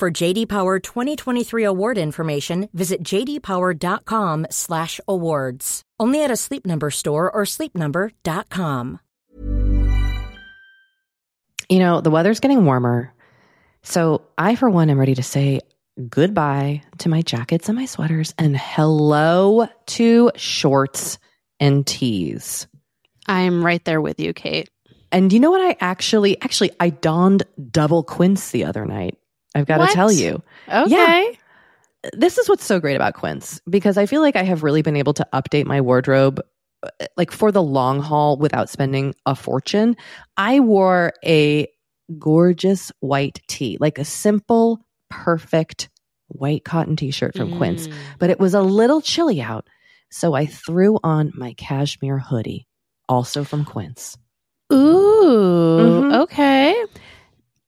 For JD Power 2023 award information, visit jdpower.com/awards. Only at a Sleep Number store or sleepnumber.com. You know, the weather's getting warmer. So I, for one, am ready to say goodbye to my jackets and my sweaters and hello to shorts and tees. I'm right there with you, Kate. And you know what? I actually, I donned double Quince the other night. I've got to tell you. Okay. Yeah. This is what's so great about Quince, because I feel like I have really been able to update my wardrobe like for the long haul without spending a fortune. I wore a gorgeous white tee, like a simple, perfect white cotton t-shirt from Quince, but it was a little chilly out. So I threw on my cashmere hoodie, also from Quince. Ooh, okay.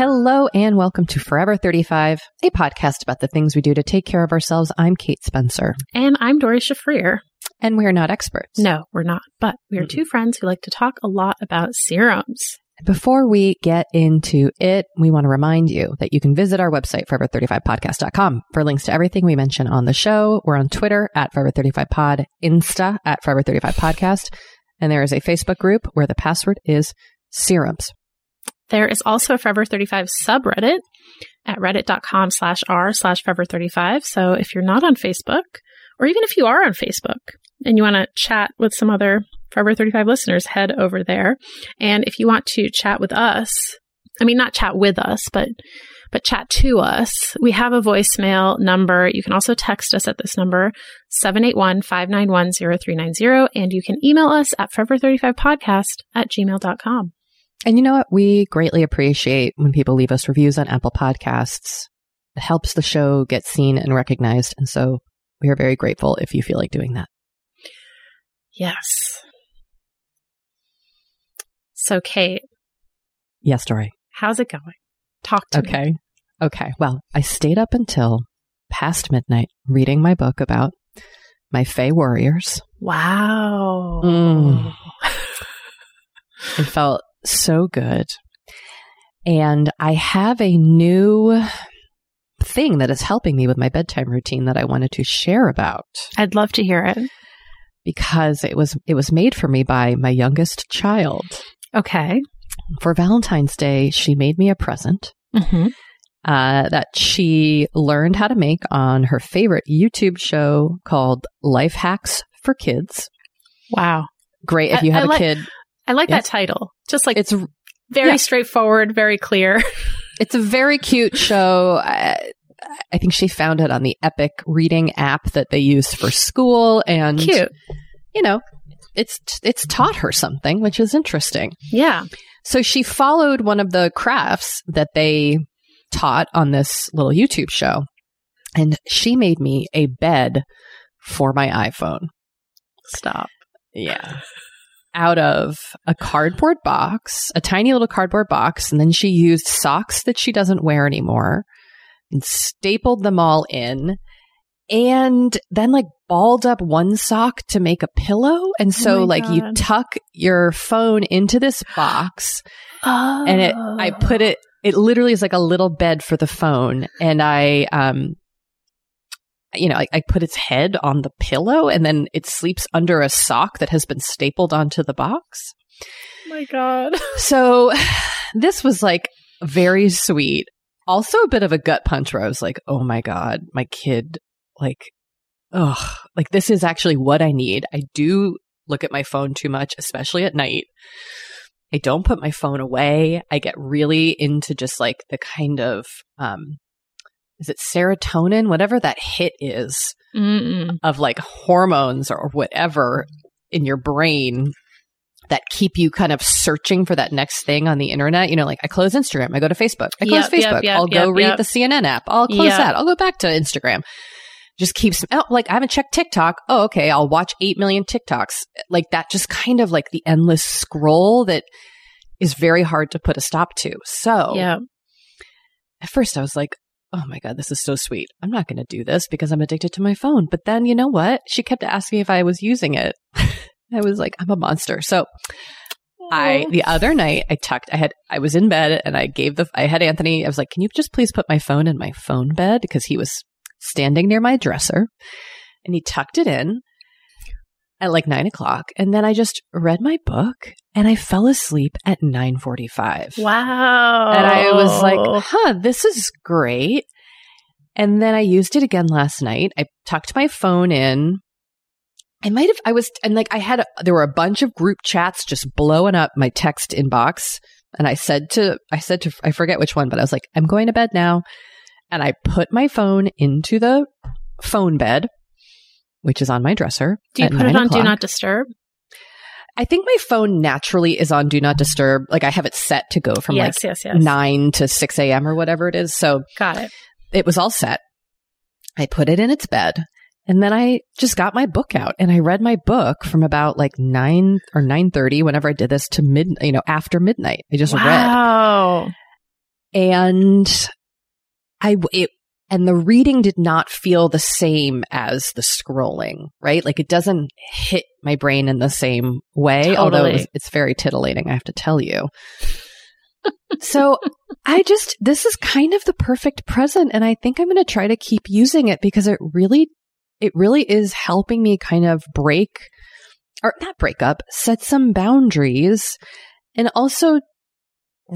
Hello and welcome to Forever 35, a podcast about the things we do to take care of ourselves. I'm Kate Spencer. And I'm Dori Shafrir. And we're not experts. No, we're not. But we are two friends who like to talk a lot about serums. Before we get into it, we want to remind you that you can visit our website, forever35podcast.com, for links to everything we mention on the show. We're on Twitter at Forever35pod, Insta at Forever35podcast, and there is a Facebook group where the password is serums. There is also a Forever 35 subreddit at reddit.com/r/Forever35. So if you're not on Facebook, or even if you are on Facebook and you want to chat with some other Forever 35 listeners, head over there. And if you want to chat with us, I mean, not chat with us, but chat to us, we have a voicemail number. You can also text us at this number, 781-591-0390. And you can email us at forever35podcast@gmail.com. And you know what? We greatly appreciate when people leave us reviews on Apple Podcasts. It helps the show get seen and recognized. And so we are very grateful if you feel like doing that. Yes. So, Kate. Yes, Dory. How's it going? Talk to me. Okay. Well, I stayed up until past midnight reading my book about my Fae warriors. Wow. It felt so good. And I have a new thing that is helping me with my bedtime routine that I wanted to share about. I'd love to hear it. Because it was made for me by my youngest child. Okay. For Valentine's Day, she made me a present that she learned how to make on her favorite YouTube show called Life Hacks for Kids. Wow. Great. If you have a kid. I like that title. Just like it's very straightforward, very clear. It's a very cute show. I think she found it on the Epic reading app that they use for school. And, cute. You know, it's taught her something, which is interesting. Yeah. So she followed one of the crafts that they taught on this little YouTube show. And she made me a bed for my iPhone. Stop. Yeah. Out of a cardboard box, a tiny little cardboard box. And then she used socks that she doesn't wear anymore and stapled them all in, and then like balled up one sock to make a pillow. And so you tuck your phone into this box and it literally is like a little bed for the phone. And I put its head on the pillow, and then it sleeps under a sock that has been stapled onto the box. Oh my God. So this was like very sweet. Also a bit of a gut punch where I was like, oh my God, my kid, this is actually what I need. I do look at my phone too much, especially at night. I don't put my phone away. I get really into just like the kind of, is it serotonin? Whatever that hit is of like hormones or whatever in your brain that keep you kind of searching for that next thing on the internet. You know, like I close Instagram, I go to Facebook, I close Facebook, I'll go read the CNN app, I'll close that, I'll go back to Instagram. Just keeps, I haven't checked TikTok. Oh, okay, I'll watch 8 million TikToks. Like that just kind of like the endless scroll that is very hard to put a stop to. So at first I was like, oh my God, this is so sweet. I'm not going to do this because I'm addicted to my phone. But then you know what? She kept asking me if I was using it. I was like, I'm a monster. So the other night I was in bed and I had Anthony, I was like, can you just please put my phone in my phone bed? Because he was standing near my dresser, and he tucked it in at like 9:00. And then I just read my book and I fell asleep at 9:45. Wow. And I was like, this is great. And then I used it again last night. I tucked my phone in. There were a bunch of group chats just blowing up my text inbox. And I said to, I forget which one, but I was like, I'm going to bed now. And I put my phone into the phone bed, which is on my dresser. Do you put it on Do Not Disturb? I think my phone naturally is on Do Not Disturb. Like I have it set to go from 9 to 6 a.m. or whatever it is. So got it. It was all set. I put it in its bed. And then I just got my book out and I read my book from about like 9 or 9:30 whenever I did this to after midnight. I just read. And the reading did not feel the same as the scrolling, right? Like it doesn't hit my brain in the same way, although it's very titillating, I have to tell you. So this is kind of the perfect present, and I think I'm going to try to keep using it because it really is helping me kind of set some boundaries and also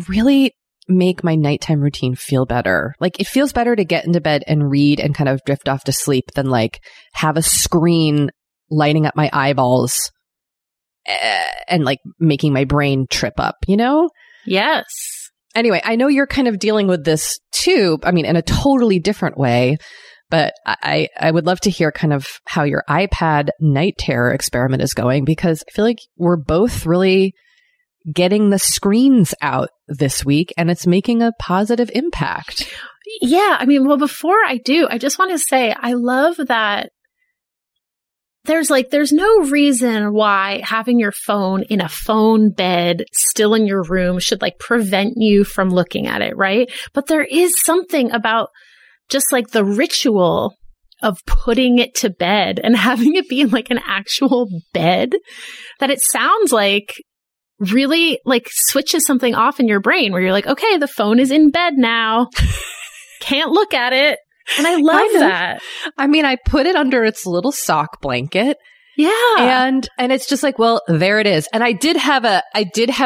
really make my nighttime routine feel better. Like it feels better to get into bed and read and kind of drift off to sleep than like have a screen lighting up my eyeballs and like making my brain trip up, you know? Yes. Anyway, I know you're kind of dealing with this too. I mean, in a totally different way. But I would love to hear kind of how your iPad night terror experiment is going, because I feel like we're both really getting the screens out this week and it's making a positive impact. Yeah. I mean, well, before I do, I just want to say I love that there's no reason why having your phone in a phone bed still in your room should like prevent you from looking at it, right? But there is something about just like the ritual of putting it to bed and having it be in like an actual bed, that it sounds like really like switches something off in your brain where you're like, okay, the phone is in bed now. Can't look at it. And I love that. I mean, I put it under its little sock blanket. Yeah. And it's just like, well, there it is. And I did have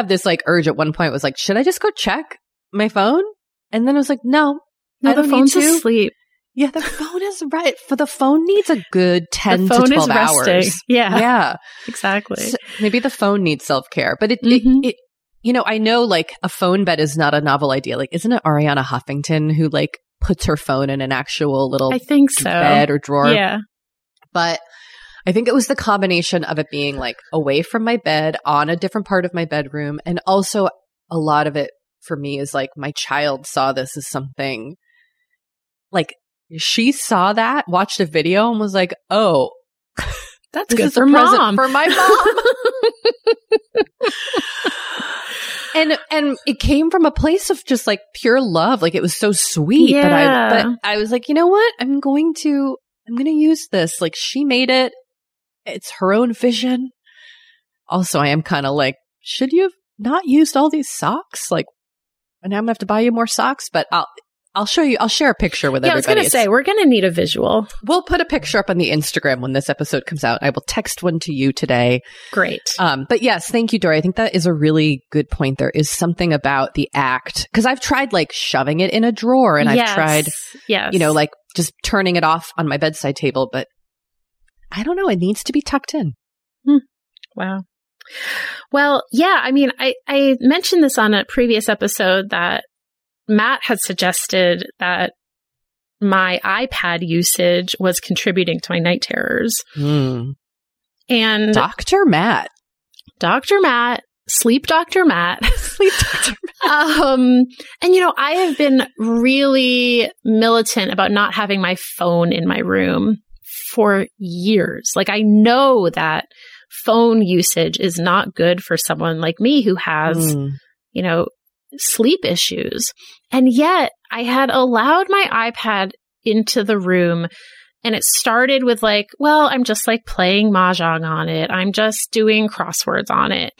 this like urge at one point. It was like, should I just go check my phone? And then I was like, no, the phone's asleep. Yeah, the phone is right. For the phone needs a good 10 to 12 hours. Yeah, exactly. So maybe the phone needs self-care, but it, mm-hmm. it, it you know, I know like a phone bed is not a novel idea. Like, isn't it Ariana Huffington who like puts her phone in an actual little bed or drawer? Yeah. But I think it was the combination of it being like away from my bed, on a different part of my bedroom. And also a lot of it for me is like my child saw this as something like she saw that, watched a video and was like, oh, that's good for mom. For my mom. And it came from a place of just like pure love. Like it was so sweet. Yeah. But I was like, you know what? I'm going to use this. Like she made it. It's her own vision. Also, I am kind of like, should you have not used all these socks? Like, and now I'm going to have to buy you more socks, but I'll show you. I'll share a picture with everybody. I was going to say, we're going to need a visual. We'll put a picture up on the Instagram when this episode comes out. I will text one to you today. Great. But yes, thank you, Dory. I think that is a really good point. There is something about the act, because I've tried like shoving it in a drawer and I've tried, you know, like just turning it off on my bedside table. But I don't know. It needs to be tucked in. Hmm. Wow. Well, yeah. I mean, I mentioned this on a previous episode that Matt had suggested that my iPad usage was contributing to my night terrors. Mm. And Dr. Matt, Sleep Dr. Matt. And, you know, I have been really militant about not having my phone in my room for years. Like, I know that phone usage is not good for someone like me who has, you know, sleep issues. And yet I had allowed my iPad into the room, and it started with like, well, I'm just like playing mahjong on it. I'm just doing crosswords on it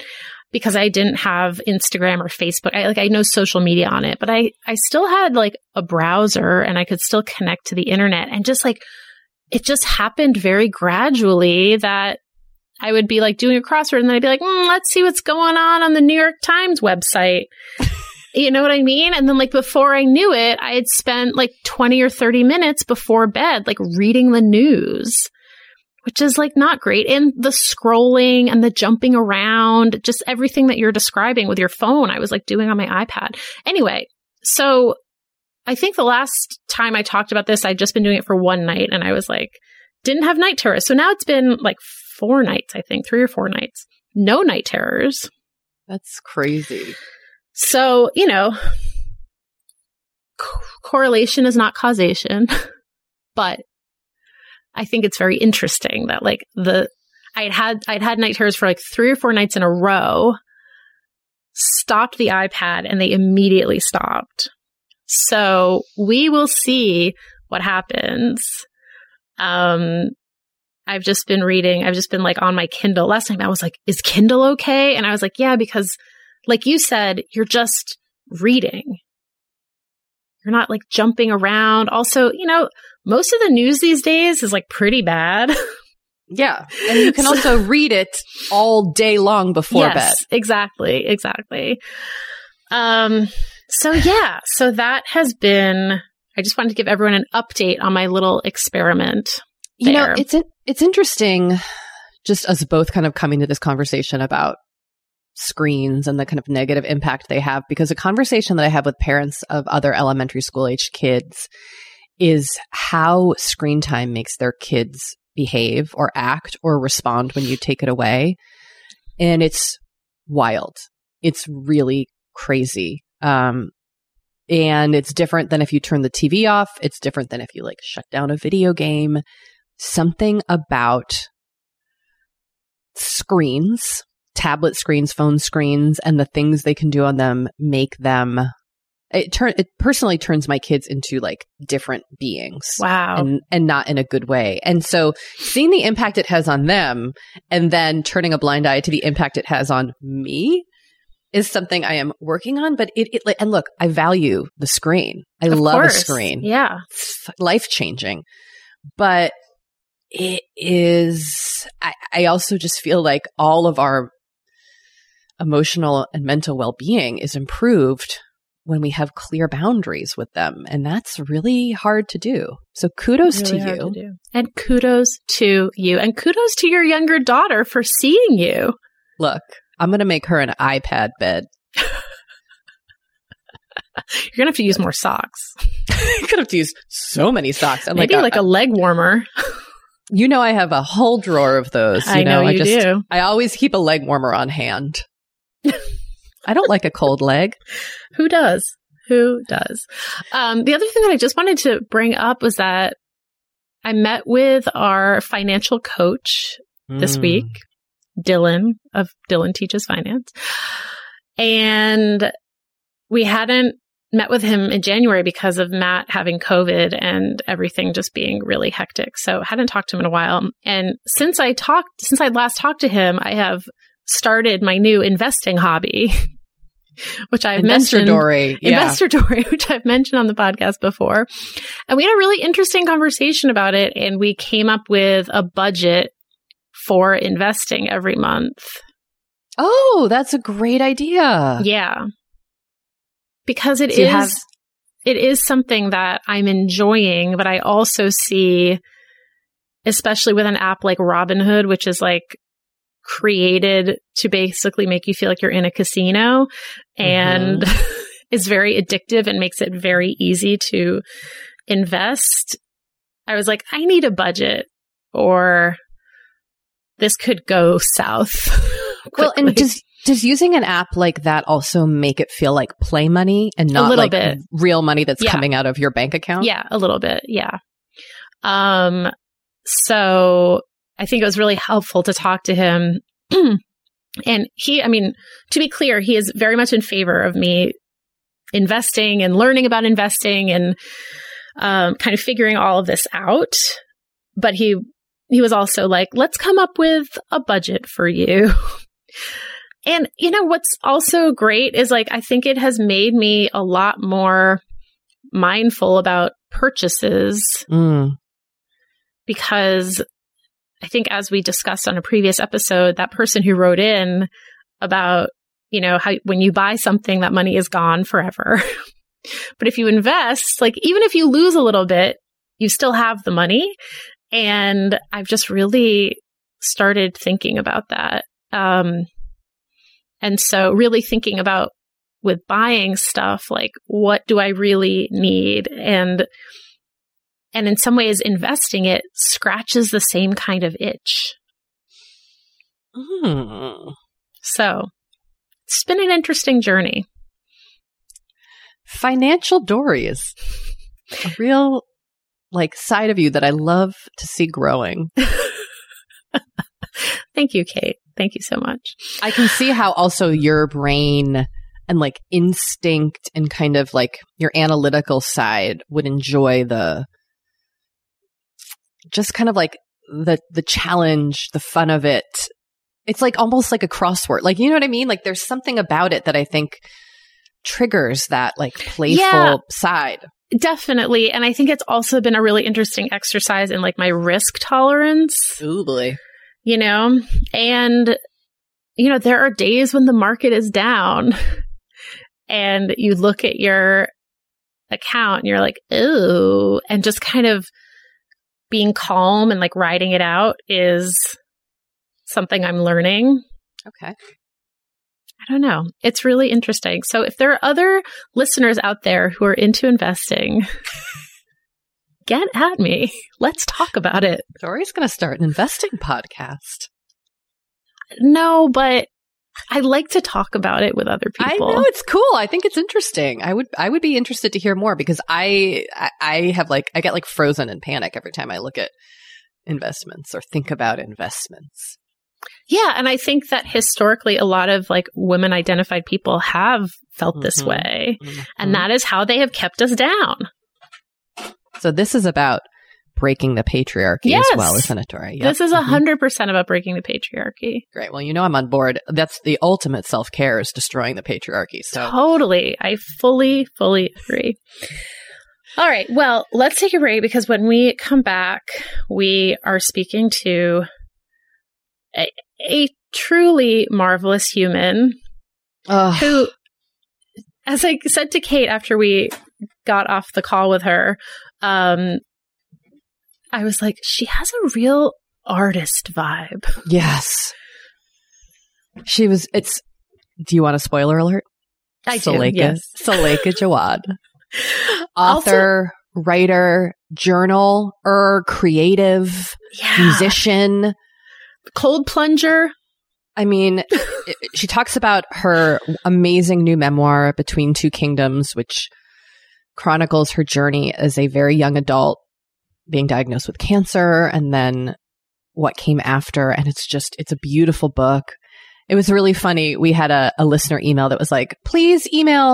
because I didn't have Instagram or Facebook. I know social media on it, but I still had like a browser and I could still connect to the internet, and just like, it just happened very gradually that I would be like doing a crossword and then I'd be like, let's see what's going on the New York Times website. You know what I mean? And then like before I knew it, I had spent like 20 or 30 minutes before bed, like reading the news, which is like not great. And the scrolling and the jumping around, just everything that you're describing with your phone, I was like doing on my iPad. Anyway, so I think the last time I talked about this, I'd just been doing it for one night and I was like, didn't have night terrors. So now it's been like 4 nights, I think, 3 or 4 nights. No night terrors. That's crazy. So, you know, correlation is not causation, but I think it's very interesting that like I'd had night terrors for like 3 or 4 nights in a row, stopped the iPad, and they immediately stopped. So we will see what happens. I've just been reading. I've just been like on my Kindle. Last time I was like, is Kindle okay? And I was like, yeah, because like you said, you're just reading. You're not like jumping around. Also, you know, most of the news these days is like pretty bad. Yeah. And you can also read it all day long before bed. Exactly. So that has been, I just wanted to give everyone an update on my little experiment. You know, it's interesting just us both kind of coming to this conversation about screens and the kind of negative impact they have, because a conversation that I have with parents of other elementary school age kids is how screen time makes their kids behave or act or respond when you take it away. And it's wild. It's really crazy. And it's different than if you turn the TV off. It's different than if you like shut down a video game. Something about screens, tablet screens, phone screens, and the things they can do on them make them – it personally turns my kids into like different beings. Wow. And not in a good way. And so seeing the impact it has on them and then turning a blind eye to the impact it has on me is something I am working on. But and look, I value the screen. I love a screen. Yeah. It's life-changing. But – it is, I also just feel like all of our emotional and mental well-being is improved when we have clear boundaries with them. And that's really hard to do. So kudos to you. And kudos to you. And kudos to your younger daughter for seeing you. Look, I'm going to make her an iPad bed. You're going to have to use more socks. You're going to have to use so many socks. I'm Maybe like a leg warmer. You know, I have a whole drawer of those. I know you do. I always keep a leg warmer on hand. I don't like a cold leg. Who does? Who does? The other thing that I just wanted to bring up was that I met with our financial coach this week, Dylan of Dylan Teaches Finance. And we hadn't met with him in January because of Matt having COVID and everything just being really hectic. So hadn't talked to him in a while. And since I last talked to him, I have started my new investing hobby, which I've mentioned. Investor Dory, which I've mentioned on the podcast before. And we had a really interesting conversation about it. And we came up with a budget for investing every month. Oh, that's a great idea. Yeah. Because it is something that I'm enjoying, but I also see, especially with an app like Robinhood, which is like created to basically make you feel like you're in a casino, and is very addictive and makes it very easy to invest. I was like, I need a budget, or this could go south. Well, and does using an app like that also make it feel like play money and not like real money that's coming out of your bank account? Yeah, a little bit. Yeah. So I think it was really helpful to talk to him. And to be clear, he is very much in favor of me investing and learning about investing and kind of figuring all of this out. But he was also like, let's come up with a budget for you. And, you know, what's also great is like, I think it has made me a lot more mindful about purchases because I think as we discussed on a previous episode, that person who wrote in about, you know, how when you buy something, that money is gone forever. But if you invest, like even if you lose a little bit, you still have the money. And I've just really started thinking about that. And so really thinking about with buying stuff, like what do I really need? And in some ways investing it scratches the same kind of itch. So it's been an interesting journey. Financial Dory is a real like side of you that I love to see growing. Thank you, Kate. Thank you so much. I can see how also your brain and like instinct and kind of like your analytical side would enjoy the just kind of like the challenge, the fun of it. It's like almost like a crossword. Like, you know what I mean? Like there's something about it that I think triggers that like playful side. Definitely. And I think it's also been a really interesting exercise in like my risk tolerance. Ooh, boy. You know, and, you know, there are days when the market is down and you look at your account and you're like, ooh, and just kind of being calm and like riding it out is something I'm learning. Okay. I don't know. It's really interesting. So if there are other listeners out there who are into investing, get at me. Let's talk about it. Dory's going to start an investing podcast. No, but I like to talk about it with other people. I know, it's cool. I think it's interesting. I would be interested to hear more because I have like I get like frozen in panic every time I look at investments or think about investments. Yeah, and I think that historically a lot of like women identified people have felt this way, and that is how they have kept us down. So this is about breaking the patriarchy as well, isn't it, Dory? Yep. This is 100% about breaking the patriarchy. Great. Well, you know I'm on board. That's the ultimate self-care is destroying the patriarchy. So totally. I fully, fully agree. All right. Well, let's take a break because when we come back, we are speaking to a truly marvelous human who, as I said to Kate after we got off the call with her, I was like, she has a real artist vibe. Yes. Do you want a spoiler alert? I do, yes. Suleika Jaouad, author, writer, journaler, creative, musician. Cold plunger. I mean, she talks about her amazing new memoir, Between Two Kingdoms, which chronicles her journey as a very young adult being diagnosed with cancer and then what came after. And it's a beautiful book. It was really funny. We had a listener email that was like, please interview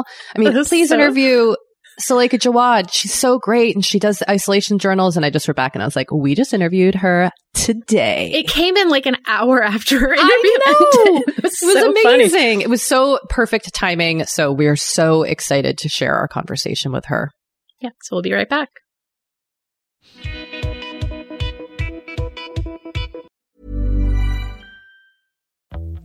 Suleika Jaouad. She's so great. And she does the Isolation Journals. And I just wrote back and I was like, we just interviewed her today. It came in like an hour after her interview. I know. It was amazing. Funny. It was so perfect timing. So we're so excited to share our conversation with her. Yeah. So we'll be right back.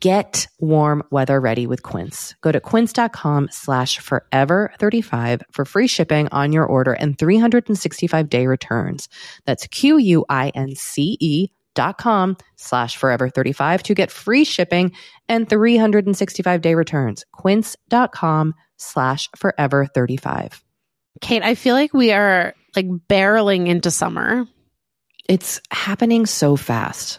get warm weather ready with Quince. Go to quince.com/forever35 for free shipping on your order and 365-day returns. That's quince.com/forever35 to get free shipping and 365-day returns. Quince.com/forever35. Kate, I feel like we are like barreling into summer. It's happening so fast.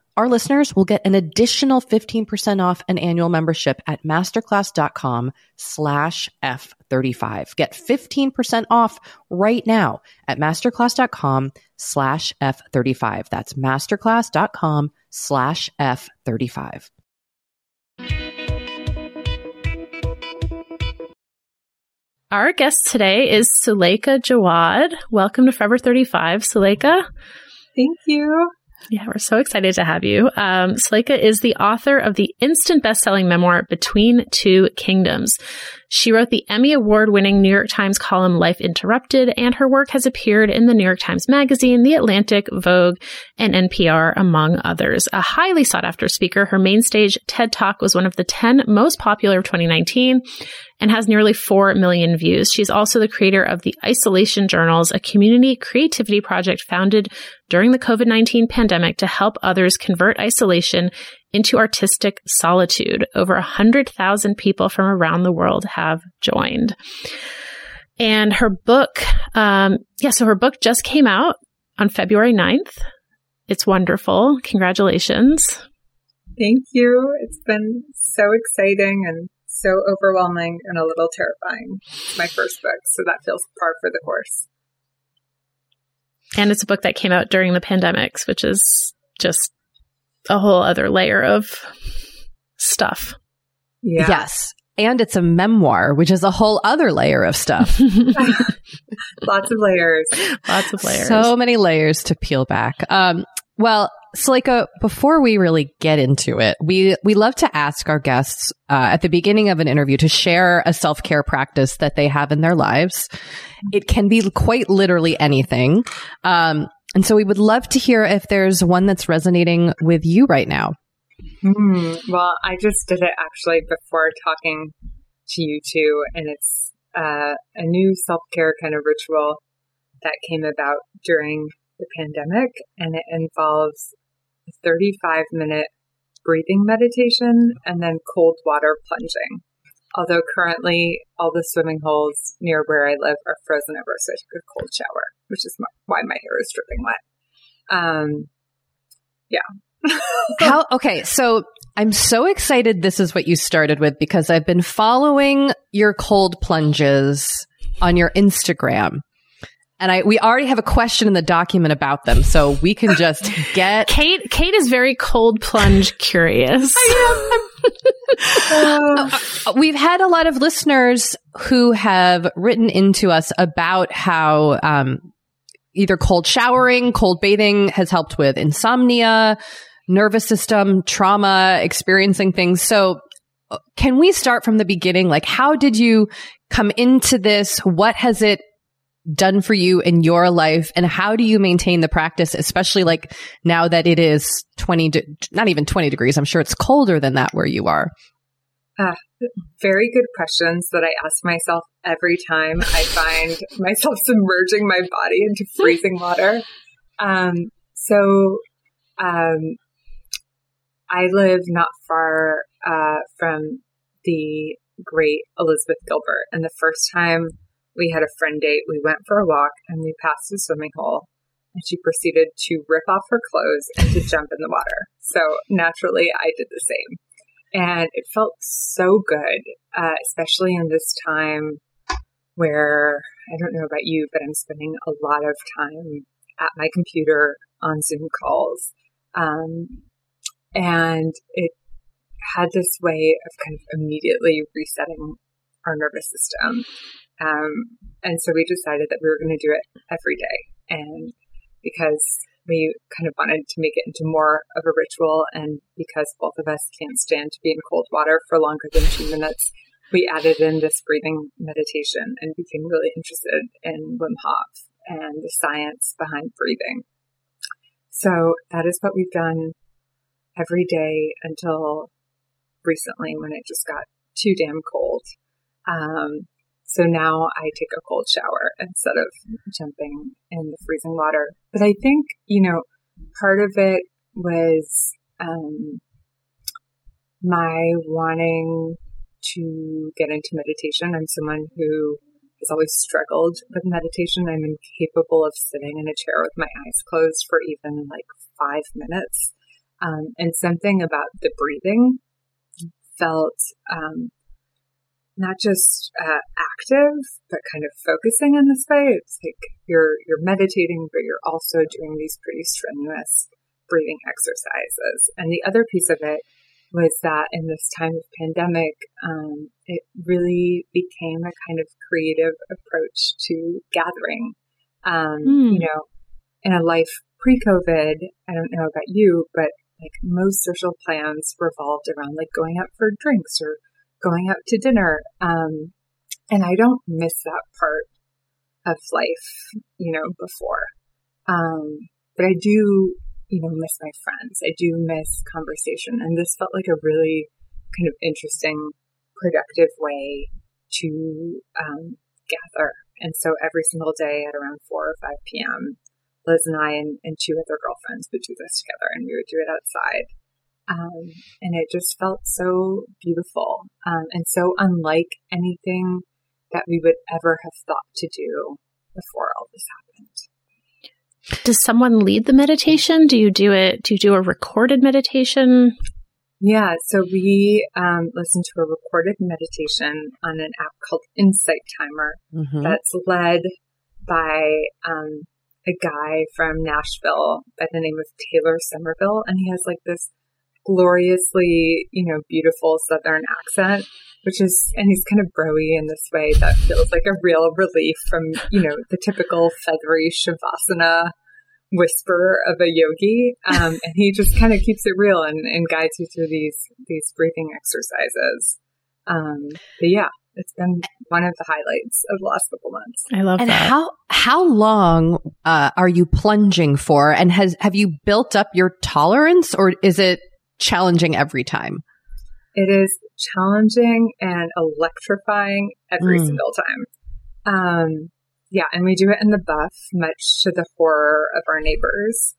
our listeners will get an additional 15% off an annual membership at masterclass.com/F35. Get 15% off right now at masterclass.com/F35. That's masterclass.com/F35. Our guest today is Suleika Jaouad. Welcome to Forever 35, Suleika. Thank you. Yeah, we're so excited to have you. Suleika is the author of the instant best-selling memoir, Between Two Kingdoms. She wrote the Emmy Award-winning New York Times column, Life Interrupted, and her work has appeared in the New York Times Magazine, The Atlantic, Vogue, and NPR, among others. A highly sought-after speaker, her mainstage TED Talk was one of the 10 most popular of 2019 and has nearly 4 million views. She's also the creator of the Isolation Journals, a community creativity project founded during the COVID-19 pandemic to help others convert isolation into artistic solitude. Over 100,000 people from around the world have joined. And her book, so her book just came out on February 9th. It's wonderful. Congratulations. Thank you. It's been so exciting and so overwhelming and a little terrifying. It's my first book, so that feels par for the course. And it's a book that came out during the pandemics, which is just a whole other layer of stuff. Yeah. Yes. And it's a memoir, which is a whole other layer of stuff. Lots of layers. Lots of layers. So many layers to peel back. Well, Suleika, before we really get into it, we love to ask our guests at the beginning of an interview to share a self-care practice that they have in their lives. It can be quite literally anything. And so we would love to hear if there's one that's resonating with you right now. Well, I just did it actually before talking to you too. And it's a new self-care kind of ritual that came about during the pandemic. And it involves a 35-minute breathing meditation and then cold water plunging. Although currently all the swimming holes near where I live are frozen over, so I took a cold shower, which is why my hair is dripping wet. Yeah. Okay. So I'm so excited this is what you started with, because I've been following your cold plunges on your Instagram. And we already have a question in the document about them, so we can just get... Kate is very cold plunge curious. I am. We've had a lot of listeners who have written into us about how either cold showering, cold bathing has helped with insomnia, nervous system, trauma, experiencing things. So can we start from the beginning? Like, how did you come into this? What has it done for you in your life, and how do you maintain the practice, especially like now that it is not even 20 degrees? I'm sure it's colder than that where you are. Very good questions that I ask myself every time I find myself submerging my body into freezing water. I live not far from the great Elizabeth Gilbert, and the first time we had a friend date, we went for a walk, and we passed a swimming hole, and she proceeded to rip off her clothes and to jump in the water. So naturally, I did the same. And it felt so good, especially in this time where, I don't know about you, but I'm spending a lot of time at my computer on Zoom calls. And it had this way of kind of immediately resetting our nervous system. And so we decided that we were going to do it every day, and because we kind of wanted to make it into more of a ritual, and because both of us can't stand to be in cold water for longer than 2 minutes, we added in this breathing meditation and became really interested in Wim Hof and the science behind breathing. So that is what we've done every day until recently, when it just got too damn cold. So now I take a cold shower instead of jumping in the freezing water. But I think, part of it was my wanting to get into meditation. I'm someone who has always struggled with meditation. I'm incapable of sitting in a chair with my eyes closed for even 5 minutes. And something about the breathing felt not just active, but kind of focusing in this way. It's like you're meditating, but you're also doing these pretty strenuous breathing exercises. And the other piece of it was that in this time of pandemic, it really became a kind of creative approach to gathering. In a life pre-COVID, I don't know about you, but most social plans revolved around going out for drinks or going out to dinner. And I don't miss that part of life, before. But I do, miss my friends. I do miss conversation. And this felt like a really kind of interesting, productive way to gather. And so every single day at around 4 or 5 p.m., Liz and I and two other girlfriends would do this together, and we would do it outside. And it just felt so beautiful, and so unlike anything that we would ever have thought to do before all this happened. Does someone lead the meditation? Do you do a recorded meditation? Yeah. So we listen to a recorded meditation on an app called Insight Timer, that's led by a guy from Nashville by the name of Taylor Somerville. And he has this gloriously, beautiful Southern accent, and he's kind of bro-y in this way that feels like a real relief from, the typical feathery shavasana whisper of a yogi. And he just kind of keeps it real and guides you through these breathing exercises. But yeah, it's been one of the highlights of the last couple months. I love that. And how long are you plunging for? And have you built up your tolerance, or is it challenging every time? It is challenging and electrifying every single time. Yeah, and we do it in the buff, much to the horror of our neighbors,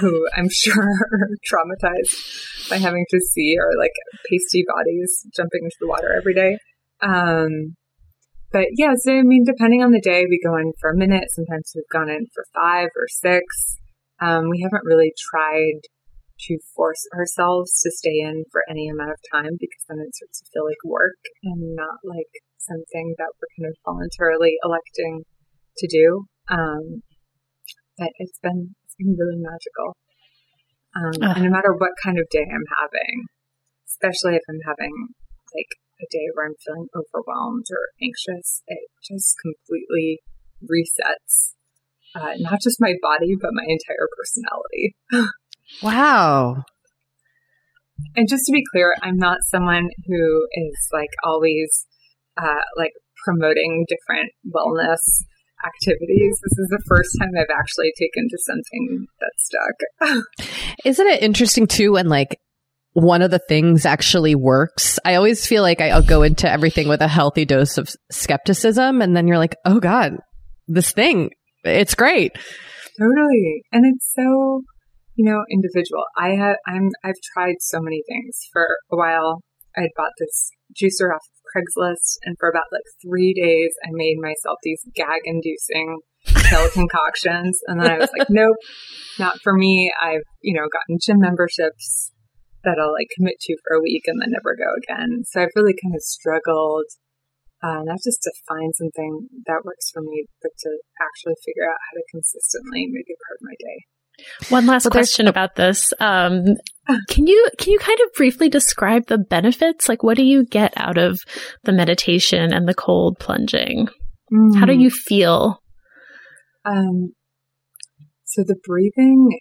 who I'm sure are traumatized by having to see our like pasty bodies jumping into the water every day. But yeah, so I mean, depending on the day, we go in for a minute. Sometimes we've gone in for 5 or 6. We haven't really tried to force ourselves to stay in for any amount of time, because then it starts to feel like work and not like something that we're kind of voluntarily electing to do. But it's been really magical. And no matter what kind of day I'm having, especially if I'm having like a day where I'm feeling overwhelmed or anxious, it just completely resets not just my body, but my entire personality. Wow. And just to be clear, I'm not someone who is like always like promoting different wellness activities. This is the first time I've actually taken to something that stuck. Isn't it interesting too when like one of the things actually works? I always feel like I'll go into everything with a healthy dose of skepticism, and then you're like, oh God, this thing, it's great. Totally. And it's so, you know, individual. I've tried so many things. For a while, I had bought this juicer off of Craigslist, and for about like 3 days, I made myself these gag-inducing pill concoctions, and then I was like, nope, not for me. I've, you know, gotten gym memberships that I'll like commit to for a week and then never go again. So I've really kind of struggled, not just to find something that works for me, but to actually figure out how to consistently make it part of my day. One last question about this. Can you kind of briefly describe the benefits? Like, what do you get out of the meditation and the cold plunging? How do you feel? So the breathing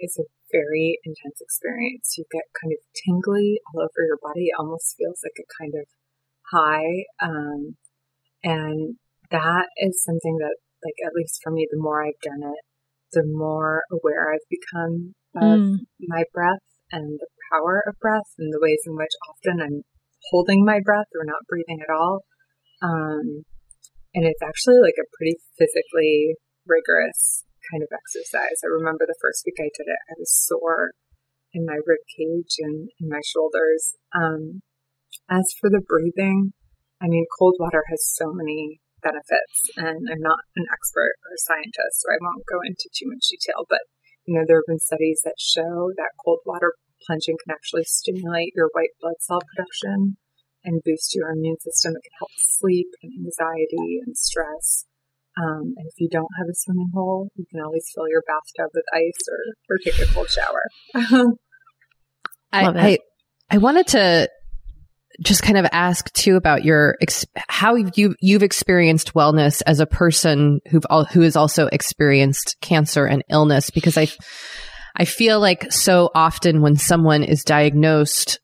is a very intense experience. You get kind of tingly all over your body. It almost feels like a kind of high. And that is something that, like, at least for me, the more I've done it, the more aware I've become of my breath and the power of breath and the ways in which often I'm holding my breath or not breathing at all. And it's actually like a pretty physically rigorous kind of exercise. I remember the first week I did it, I was sore in my rib cage and in my shoulders. As for the breathing, I mean, cold water has so many benefits, and I'm not an expert or a scientist, so I won't go into too much detail, but you know, there have been studies that show that cold water plunging can actually stimulate your white blood cell production and boost your immune system. It can help sleep and anxiety and stress. And if you don't have a swimming hole, you can always fill your bathtub with ice or take a cold shower. I wanted to just kind of ask too about your how you've experienced wellness as a person who has also experienced cancer and illness, because I feel like so often when someone is diagnosed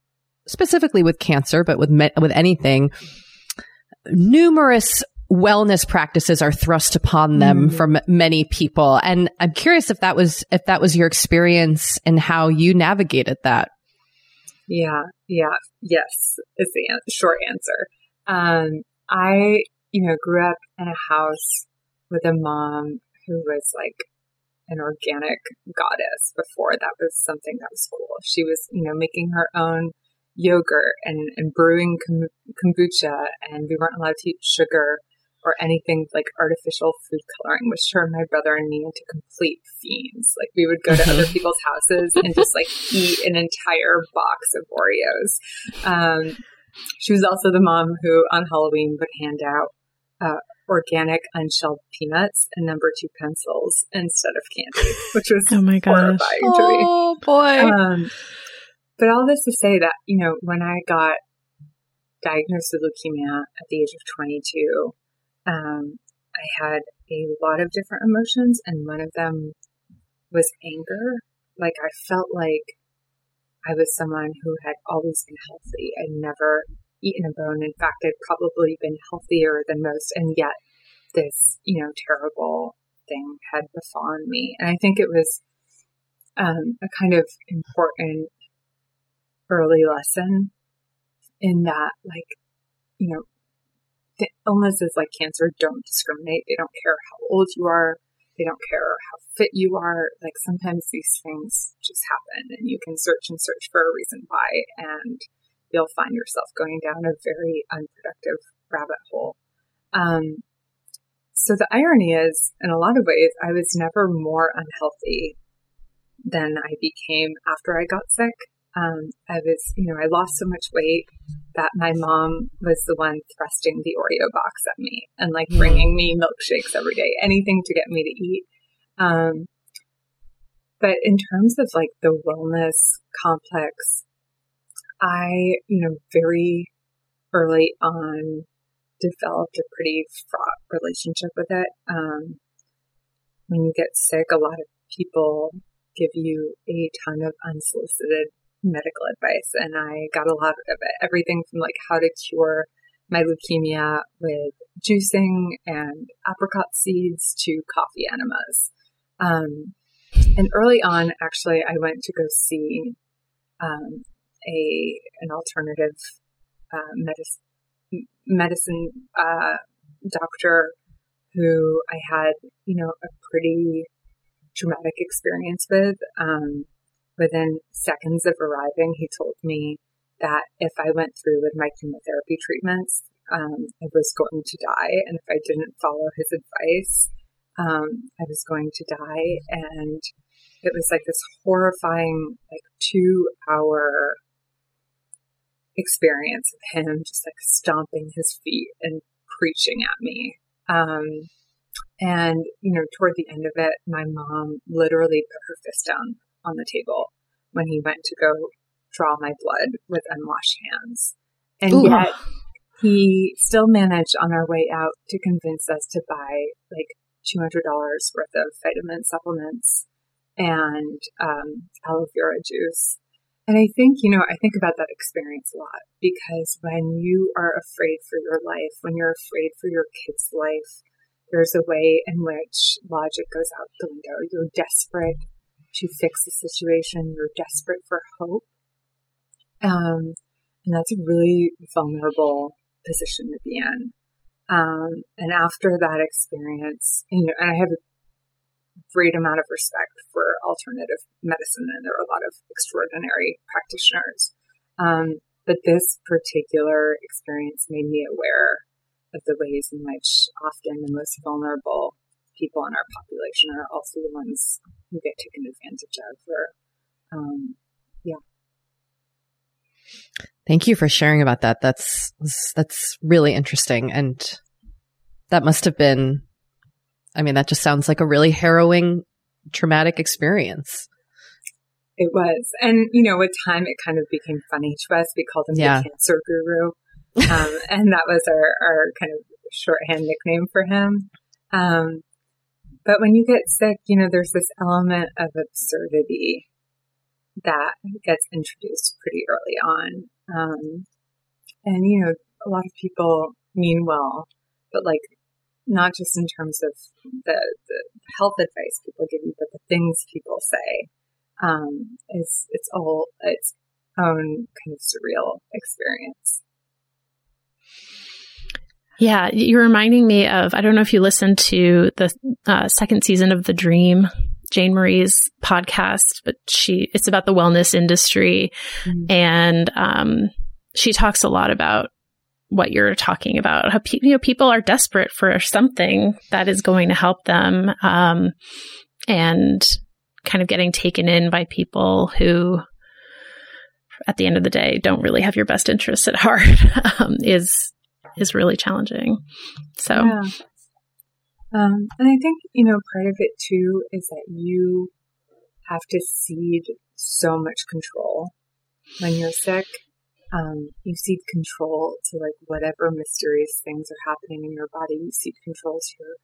specifically with cancer, but with anything, numerous wellness practices are thrust upon them from many people, and I'm curious if that was your experience and how you navigated that. Yes, is the short answer. I, you know, grew up in a house with a mom who was like an organic goddess before that was something that was cool. She was, you know, making her own yogurt and brewing kombucha, and we weren't allowed to eat sugar or anything like artificial food coloring, which turned my brother and me into complete fiends. Like, we would go to other people's houses and just like eat an entire box of Oreos. She was also the mom who on Halloween would hand out organic unshelled peanuts and No. 2 pencils instead of candy, which was horrifying to me. Oh boy. But all this to say that, you know, when I got diagnosed with leukemia at the age of 22, I had a lot of different emotions, and one of them was anger. Like, I felt like I was someone who had always been healthy. I'd never eaten a bone. In fact, I'd probably been healthier than most. And yet this, you know, terrible thing had befallen me. And I think it was a kind of important early lesson in that, like, you know, the illnesses like cancer don't discriminate. They don't care how old you are. They don't care how fit you are. Like, sometimes these things just happen, and you can search and search for a reason why, and you'll find yourself going down a very unproductive rabbit hole. So the irony is, in a lot of ways, I was never more unhealthy than I became after I got sick. I was, you know, I lost so much weight that my mom was the one thrusting the Oreo box at me and like bringing me milkshakes every day, anything to get me to eat. But in terms of like the wellness complex, I, you know, very early on developed a pretty fraught relationship with it. When you get sick, a lot of people give you a ton of unsolicited medical advice, and I got a lot of it. Everything from like how to cure my leukemia with juicing and apricot seeds to coffee enemas. And early on, actually, I went to go see an alternative medicine doctor who I had, you know, a pretty traumatic experience with. Within seconds of arriving, he told me that if I went through with my chemotherapy treatments, I was going to die. And if I didn't follow his advice, I was going to die. And it was like this horrifying, like 2-hour experience of him just like stomping his feet and preaching at me. And, you know, toward the end of it, my mom literally put her fist down on the table when he went to go draw my blood with unwashed hands. And Ooh. Yet he still managed on our way out to convince us to buy like $200 worth of vitamin supplements and aloe vera juice. And I think, you know, I think about that experience a lot, because when you are afraid for your life, when you're afraid for your kid's life, there's a way in which logic goes out the window. You're desperate to fix the situation. You're desperate for hope. And that's a really vulnerable position to be in. And after that experience, you know, and I have a great amount of respect for alternative medicine, and there are a lot of extraordinary practitioners. But this particular experience made me aware of the ways in which often the most vulnerable people in our population are also the ones who get taken advantage of. Or, Thank you for sharing about that. That's really interesting. And that must have been, I mean, that just sounds like a really harrowing, traumatic experience. It was. And, you know, with time, it kind of became funny to us. We called him the cancer guru. And that was our kind of shorthand nickname for him. But when you get sick, you know, there's this element of absurdity that gets introduced pretty early on. And, you know, a lot of people mean well, but like, not just in terms of the health advice people give you, but the things people say, is it's all its own kind of surreal experience. Yeah, you're reminding me of, I don't know if you listened to the second season of The Dream, Jane Marie's podcast, but it's about the wellness industry. Mm-hmm. And she talks a lot about what you're talking about, how people are desperate for something that is going to help them, and kind of getting taken in by people who, at the end of the day, don't really have your best interests at heart, is really challenging. So, yeah. And I think, you know, part of it too is that you have to cede so much control when you're sick. You cede control to like whatever mysterious things are happening in your body. You cede control to your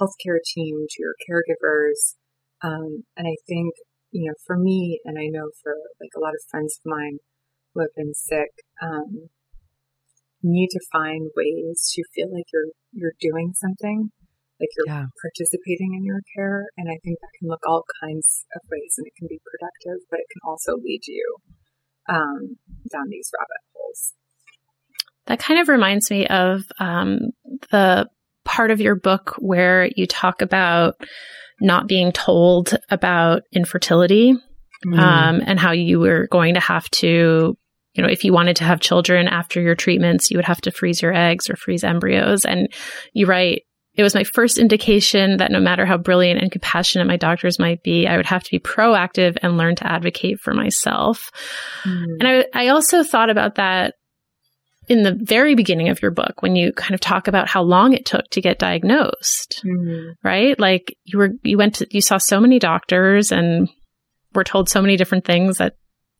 healthcare team, to your caregivers. And I think, you know, for me, and I know for like a lot of friends of mine who have been sick, you need to find ways to feel like you're doing something, like you're participating in your care. And I think that can look all kinds of ways, and it can be productive, but it can also lead you down these rabbit holes. That kind of reminds me of the part of your book where you talk about not being told about infertility and how you were going to have to, you know, if you wanted to have children after your treatments, you would have to freeze your eggs or freeze embryos. And you write, "It was my first indication that no matter how brilliant and compassionate my doctors might be, I would have to be proactive and learn to advocate for myself." And I also thought about that in the very beginning of your book, when you kind of talk about how long it took to get diagnosed, right? Like you saw so many doctors and were told so many different things that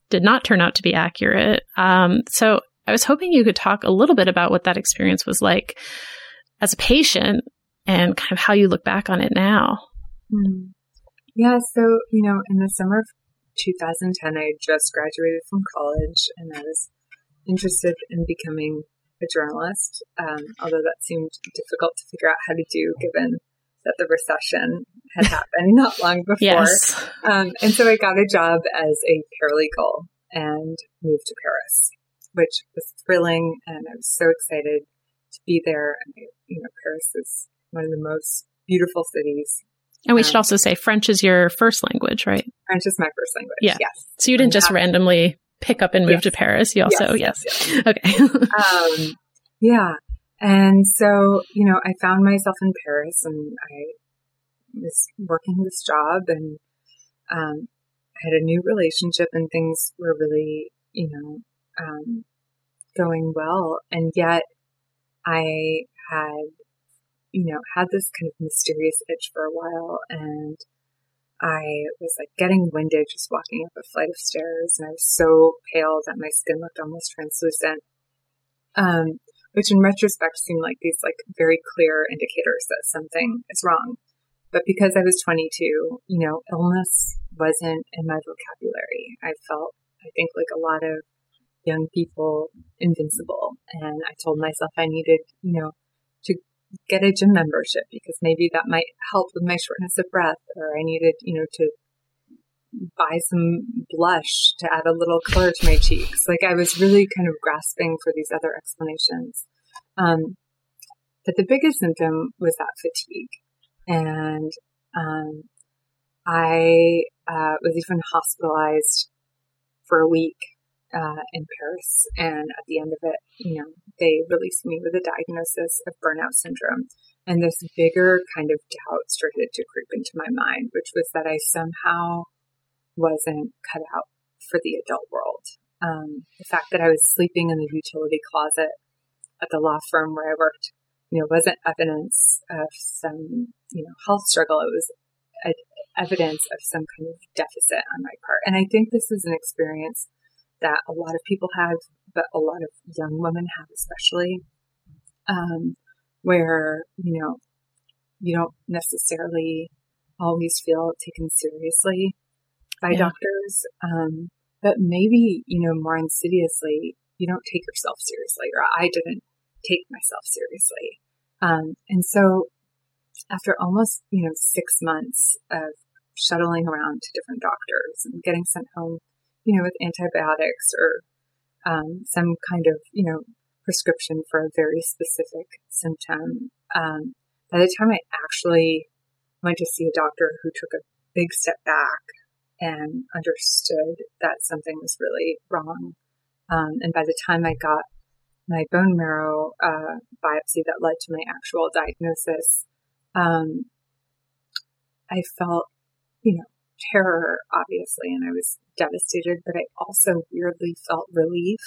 did not turn out to be accurate. So I was hoping you could talk a little bit about what that experience was like as a patient and kind of how you look back on it now. Yeah. So, you know, in the summer of 2010, I just graduated from college and I was interested in becoming a journalist, although that seemed difficult to figure out how to do given that the recession had happened not long before. Yes. And so I got a job as a paralegal and moved to Paris, which was thrilling. And I was so excited to be there. And, you know, Paris is one of the most beautiful cities. And we should also say French is your first language, right? French is my first language. Yeah. Yes. So you didn't just randomly pick up and move to Paris. You also, yes. Okay. Yeah. And so, you know, I found myself in Paris and I was working this job and I had a new relationship and things were really, you know, going well. And yet I had, you know, had this kind of mysterious itch for a while and I was like getting winded just walking up a flight of stairs and I was so pale that my skin looked almost translucent. Which in retrospect seemed like these like very clear indicators that something is wrong. But because I was 22, you know, illness wasn't in my vocabulary. I felt, I think, like a lot of young people, invincible. And I told myself I needed, you know, to get a gym membership because maybe that might help with my shortness of breath, or I needed, you know, to buy some blush to add a little color to my cheeks. Like I was really kind of grasping for these other explanations. But the biggest symptom was that fatigue. And I was even hospitalized for a week in Paris. And at the end of it, you know, they released me with a diagnosis of burnout syndrome. And this bigger kind of doubt started to creep into my mind, which was that I somehow wasn't cut out for the adult world. The fact that I was sleeping in the utility closet at the law firm where I worked, you know, wasn't evidence of some, you know, health struggle. It was evidence of some kind of deficit on my part. And I think this is an experience that a lot of people have, but a lot of young women have especially, where, you know, you don't necessarily always feel taken seriously by doctors, but maybe, you know, more insidiously, you don't take yourself seriously, or I didn't take myself seriously. And so after almost, you know, 6 months of shuttling around to different doctors and getting sent home, you know, with antibiotics or some kind of, you know, prescription for a very specific symptom, by the time I actually went to see a doctor who took a big step back and understood that something was really wrong. And by the time I got my bone marrow biopsy that led to my actual diagnosis, I felt, you know, terror, obviously, and I was devastated, but I also weirdly felt relief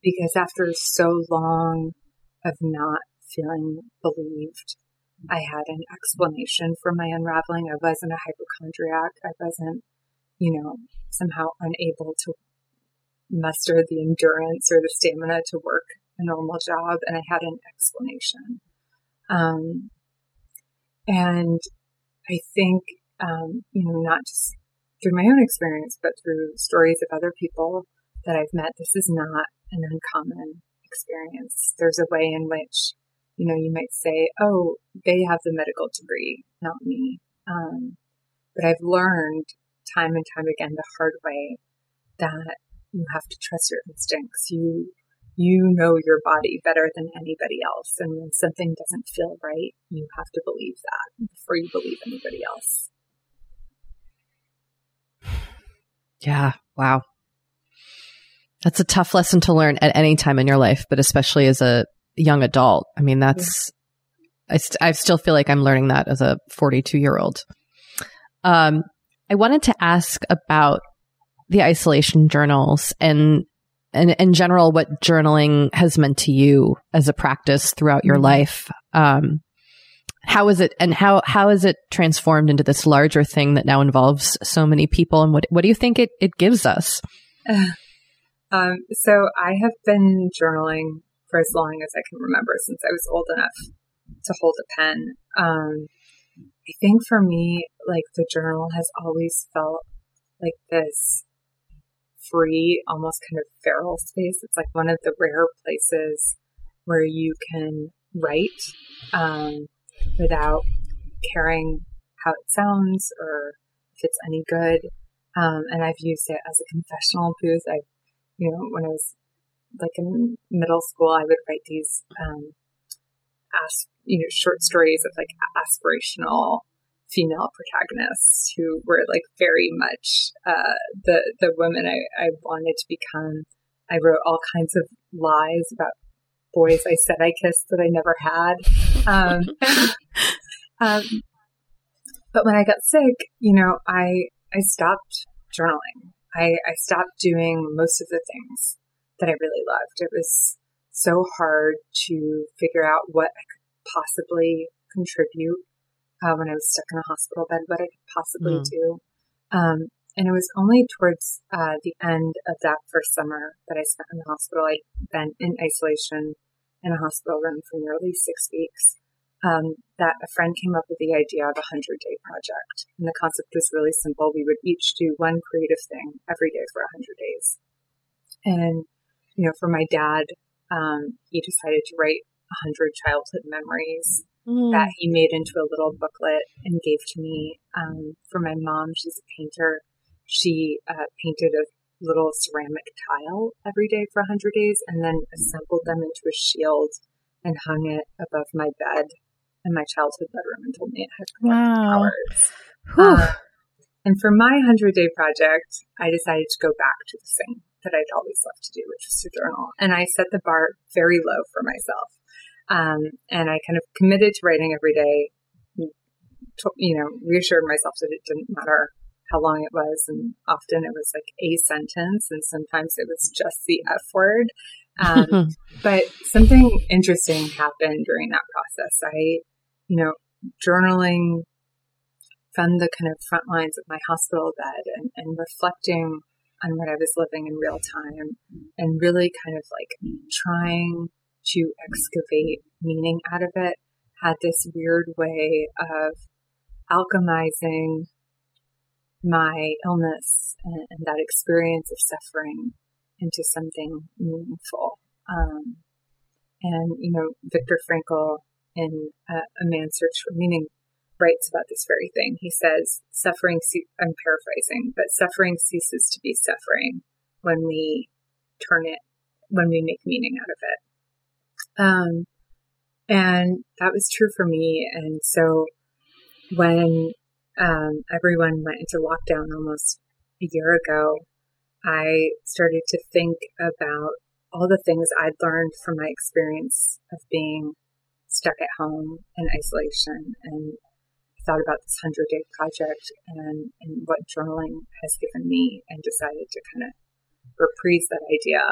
because after so long of not feeling believed, I had an explanation for my unraveling. I wasn't a hypochondriac. I wasn't, you know, somehow unable to muster the endurance or the stamina to work a normal job. And I had an explanation. And I think, you know, not just through my own experience, but through stories of other people that I've met, this is not an uncommon experience. There's a way in which, you know, you might say, oh, they have the medical degree, not me. But I've learned time and time again the hard way that you have to trust your instincts. You You know your body better than anybody else. And when something doesn't feel right, you have to believe that before you believe anybody else. Yeah. Wow. That's a tough lesson to learn at any time in your life, but especially as a young adult. I mean, that's, yeah. I still feel like I'm learning that as a 42-year-old. I wanted to ask about the isolation journals and in general, what journaling has meant to you as a practice throughout your life. How is it, and how is it transformed into this larger thing that now involves so many people? And what do you think it gives us? So I have been journaling for as long as I can remember, since I was old enough to hold a pen. I think for me, like, the journal has always felt like this free, almost kind of feral space. It's like one of the rare places where you can write without caring how it sounds or if it's any good. And I've used it as a confessional booth. When I was like in middle school, I would write these short stories of like aspirational female protagonists who were like very much the women I wanted to become. I wrote all kinds of lies about boys I said I kissed that I never had. But when I got sick, I stopped journaling. I stopped doing most of the things that I really loved. It was so hard to figure out what I could possibly contribute when I was stuck in a hospital bed, what I could possibly do. And it was only towards the end of that first summer that I spent in the hospital. I'd been in isolation in a hospital room for nearly 6 weeks, that a friend came up with the idea of a 100-day project. And the concept was really simple. We would each do one creative thing every day for 100 days. And, for my dad, he decided to write 100 childhood memories that he made into a little booklet and gave to me. For my mom, she's a painter. She painted a little ceramic tile every day for 100 days and then assembled them into a shield and hung it above my bed in my childhood bedroom and told me it had hours. And for my 100-day project, I decided to go back to the thing that I'd always loved to do, which was to journal. And I set the bar very low for myself. And I kind of committed to writing every day, reassured myself that it didn't matter how long it was. And often it was like a sentence, and sometimes it was just the F word. But something interesting happened during that process. I journaling from the kind of front lines of my hospital bed and reflecting on what I was living in real time and really kind of like trying to excavate meaning out of it, had this weird way of alchemizing my illness and that experience of suffering into something meaningful. Viktor Frankl in A Man's Search for Meaning writes about this very thing. He says, I'm paraphrasing, but suffering ceases to be suffering when we when we make meaning out of it. And that was true for me. And so when, everyone went into lockdown almost a year ago, I started to think about all the things I'd learned from my experience of being stuck at home in isolation, and thought about this 100-day project and what journaling has given me, and decided to kind of reprise that idea,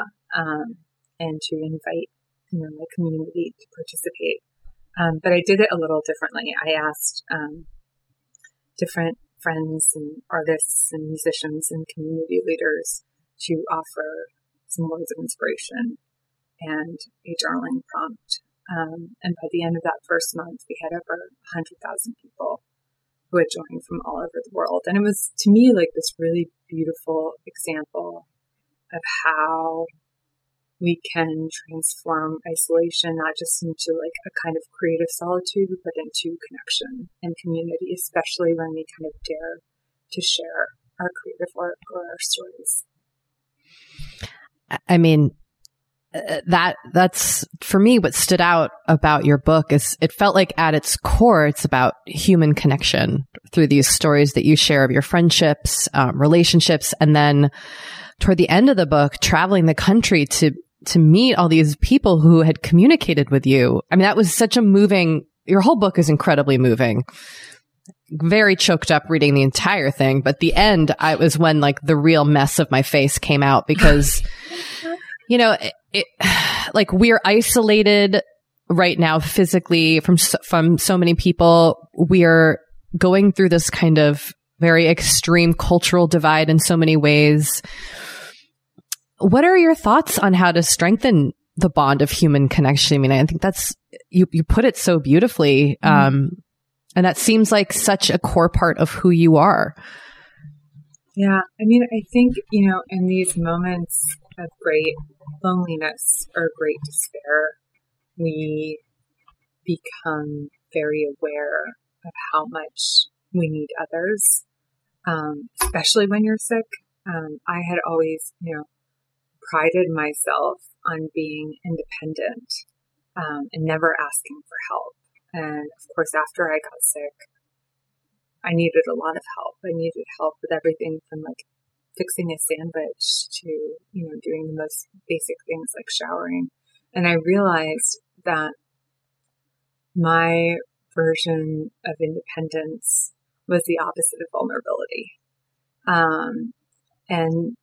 and to invite my community to participate. But I did it a little differently. I asked different friends and artists and musicians and community leaders to offer some words of inspiration and a journaling prompt. And by the end of that first month, we had over 100,000 people who had joined from all over the world. And it was, to me, like this really beautiful example of how we can transform isolation, not just into like a kind of creative solitude, but into connection and community, especially when we kind of dare to share our creative work or our stories. I mean, That's for me what stood out about your book is it felt like at its core, it's about human connection through these stories that you share of your friendships, relationships, and then toward the end of the book, traveling the country to meet all these people who had communicated with you. I mean, that was such a moving, your whole book is incredibly moving. Very choked up reading the entire thing, but the end, I was when like the real mess of my face came out because, you know, it, like we're isolated right now physically from so many people. We're going through this kind of very extreme cultural divide in so many ways. What are your thoughts on how to strengthen the bond of human connection? I mean, I think that's, you put it so beautifully. And that seems like such a core part of who you are. Yeah. I mean, I think, you know, in these moments of great loneliness or great despair, we become very aware of how much we need others, especially when you're sick. I had always, you know, prided myself on being independent and never asking for help. And of course, after I got sick, I needed a lot of help. I needed help with everything from like fixing a sandwich to, you know, doing the most basic things like showering. And I realized that my version of independence was the opposite of vulnerability. And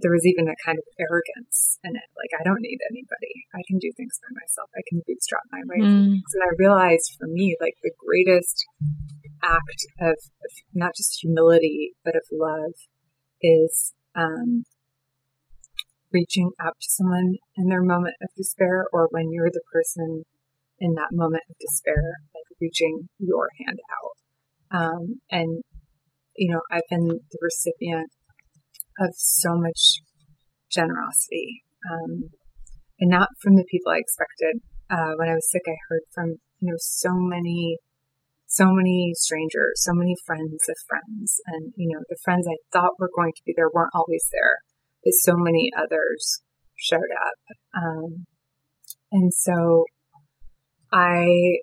there was even a kind of arrogance in it. Like, I don't need anybody. I can do things by myself. I can bootstrap my way. And I realized for me, like the greatest act of not just humility, but of love is reaching out to someone in their moment of despair, or when you're the person in that moment of despair, like reaching your hand out. And, you know, I've been the recipient of so much generosity, and not from the people I expected. When I was sick, I heard from, you know, so many strangers, so many friends of friends. And, you know, the friends I thought were going to be there weren't always there, but so many others showed up. And so I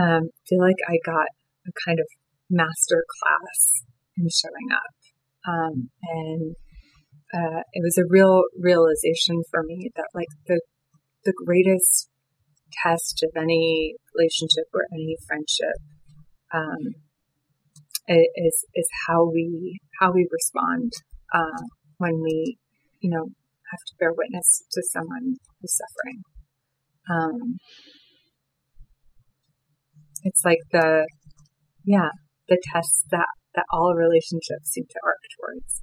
feel like I got a kind of master class in showing up. And it was a real realization for me that like the greatest test of any relationship or any friendship, is how we respond, when we, you know, have to bear witness to someone who's suffering. It's like the test that all relationships seem to arc towards.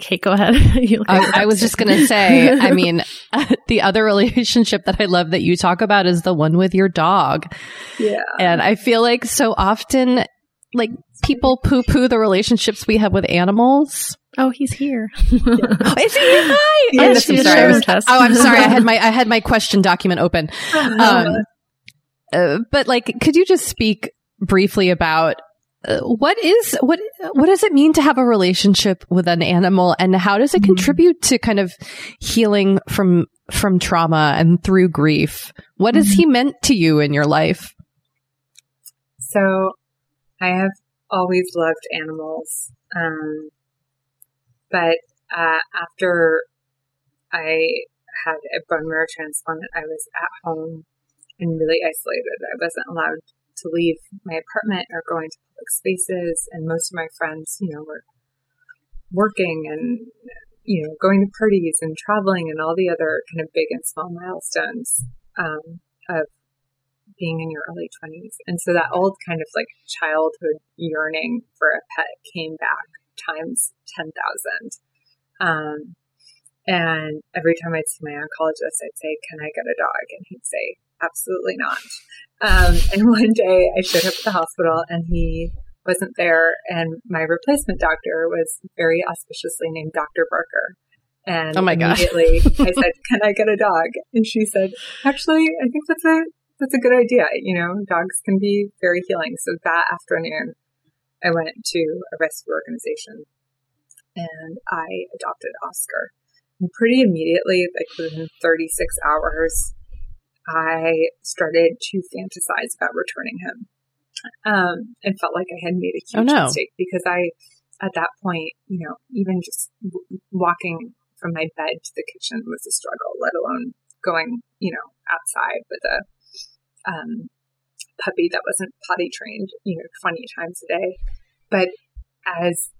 Okay, go ahead. I was just going to say, I mean, the other relationship that I love that you talk about is the one with your dog. Yeah. And I feel like so often, like, people poo-poo the relationships we have with animals. Oh, he's here. Yeah. Oh, is he? Hi. Yeah, I'm sorry. I had my question document open. But like, could you just speak briefly about what does it mean to have a relationship with an animal, and how does it contribute to kind of healing from trauma and through grief? What has he meant to you in your life? So I have always loved animals. But after I had a bone marrow transplant, I was at home and really isolated. I wasn't allowed to leave my apartment or go into public spaces. And most of my friends, you know, were working and, you know, going to parties and traveling and all the other kind of big and small milestones of being in your early 20s. And so that old kind of like childhood yearning for a pet came back times 10,000. And every time I'd see my oncologist, I'd say, "Can I get a dog?" And he'd say, "Absolutely not." And one day I showed up at the hospital and he wasn't there. And my replacement doctor was very auspiciously named Dr. Barker. And oh my immediately God. I said, "Can I get a dog?" And she said, "Actually, I think that's a good idea. You know, dogs can be very healing." So that afternoon, I went to a rescue organization and I adopted Oscar. And pretty immediately, like within 36 hours, I started to fantasize about returning him, and felt like I had made a huge mistake, because I, at that point, you know, even just walking from my bed to the kitchen was a struggle, let alone going, you know, outside with a puppy that wasn't potty trained, you know, 20 times a day. But as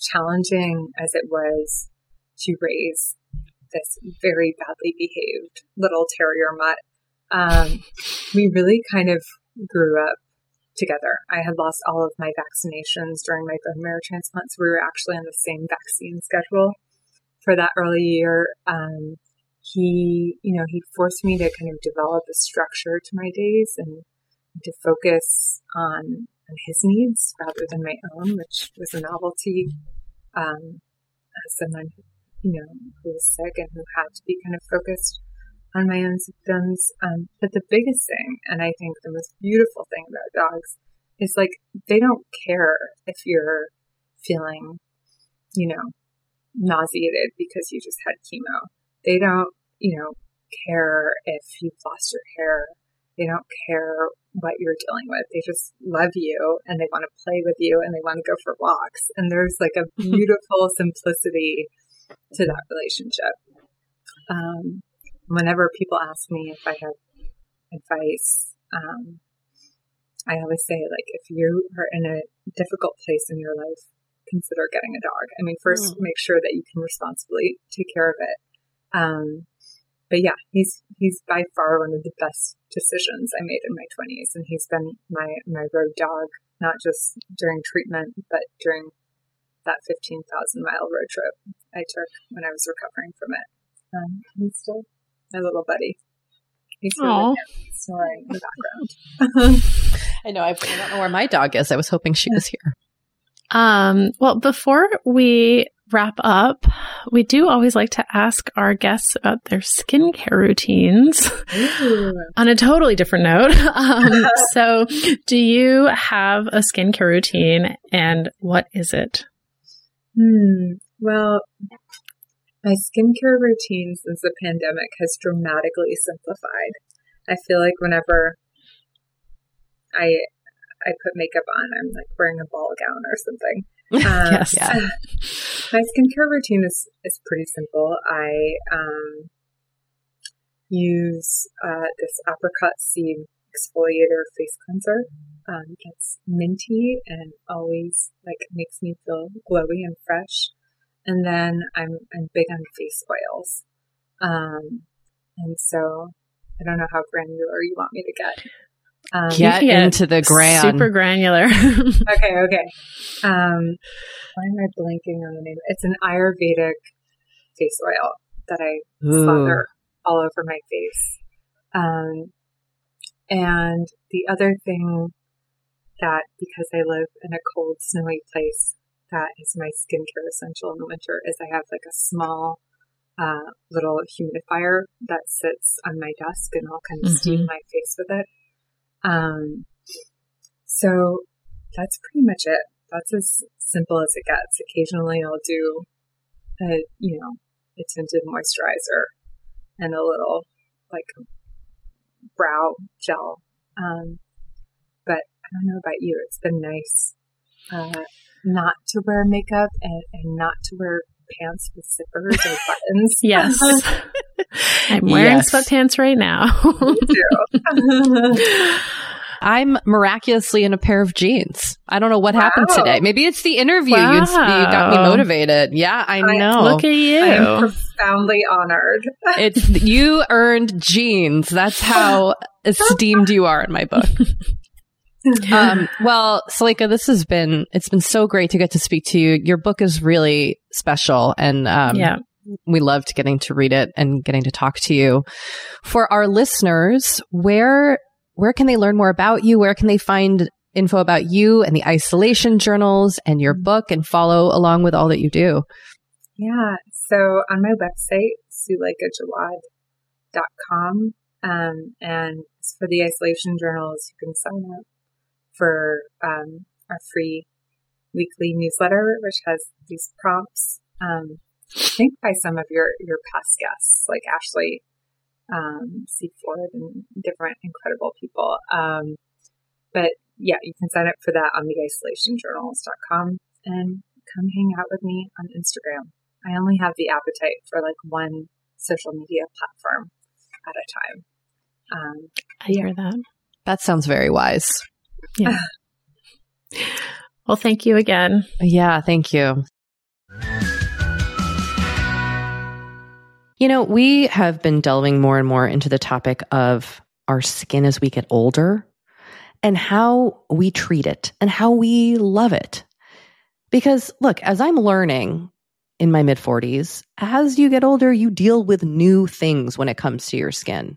challenging as it was to raise this very badly behaved little terrier mutt, we really kind of grew up together. I had lost all of my vaccinations during my bone marrow transplant, so we were actually on the same vaccine schedule for that early year. He, you know, he forced me to kind of develop a structure to my days and to focus on his needs rather than my own, which was a novelty. As someone, you know, who was sick and who had to be kind of focused on my own symptoms. But the biggest thing, and I think the most beautiful thing about dogs, is like they don't care if you're feeling, you know, nauseated because you just had chemo. They don't, you know, care if you've lost your hair. They don't care what you're dealing with. They just love you and they want to play with you and they want to go for walks. And there's like a beautiful simplicity to that relationship. Whenever people ask me if I have advice, I always say, like, if you are in a difficult place in your life, consider getting a dog. I mean, first make sure that you can responsibly take care of it. But yeah, he's by far one of the best decisions I made in my 20s. And he's been my road dog, not just during treatment, but during that 15,000-mile road trip I took when I was recovering from it. He's still my little buddy. He's snoring in the background. I know. I don't know where my dog is. I was hoping she was here. Well, before we wrap up, we do always like to ask our guests about their skincare routines. On a totally different note. So do you have a skincare routine, and what is it? Well, my skincare routine since the pandemic has dramatically simplified. I feel like whenever I put makeup on, I'm like wearing a ball gown or something. My skincare routine is pretty simple. I use this apricot seed exfoliator face cleanser. It's minty and always like makes me feel glowy and fresh. And then I'm big on face oils. And so I don't know how granular you want me to get. Get into the gran. Super granular. Okay. Why am I blanking on the name? It's an Ayurvedic face oil that I slather all over my face. And the other thing that, because I live in a cold, snowy place, that is my skincare essential in the winter, is I have like a small little humidifier that sits on my desk, and I'll kind of steam my face with it. So that's pretty much it. That's as simple as it gets. Occasionally I'll do a tinted moisturizer and a little like brow gel. But I don't know about you. It's been nice, not to wear makeup and not to wear pants with zippers or buttons. Yes. I'm wearing sweatpants right now. Me too. I'm miraculously in a pair of jeans. I don't know what happened today. Maybe it's the interview. You got me motivated. Yeah, I know. Look at you. I'm profoundly honored. It's you earned jeans. That's how esteemed you are in my book. Well, Suleika, it's been so great to get to speak to you. Your book is really special, and we loved getting to read it and getting to talk to you. For our listeners, where can they learn more about you? Where can they find info about you and the Isolation Journals and your book, and follow along with all that you do? Yeah. So on my website, SuleikaJaouad.com, and for the Isolation Journals, you can sign up for our free weekly newsletter, which has these prompts I think by some of your past guests, like Ashley C. Ford and different incredible people. But yeah, you can sign up for that on the isolationjournals.com and come hang out with me on Instagram. I only have the appetite for like one social media platform at a time. I hear that. That sounds very wise. Yeah. Well, thank you again. Yeah, thank you. You know, we have been delving more and more into the topic of our skin as we get older and how we treat it and how we love it. Because look, as I'm learning in my mid-40s, as you get older, you deal with new things when it comes to your skin.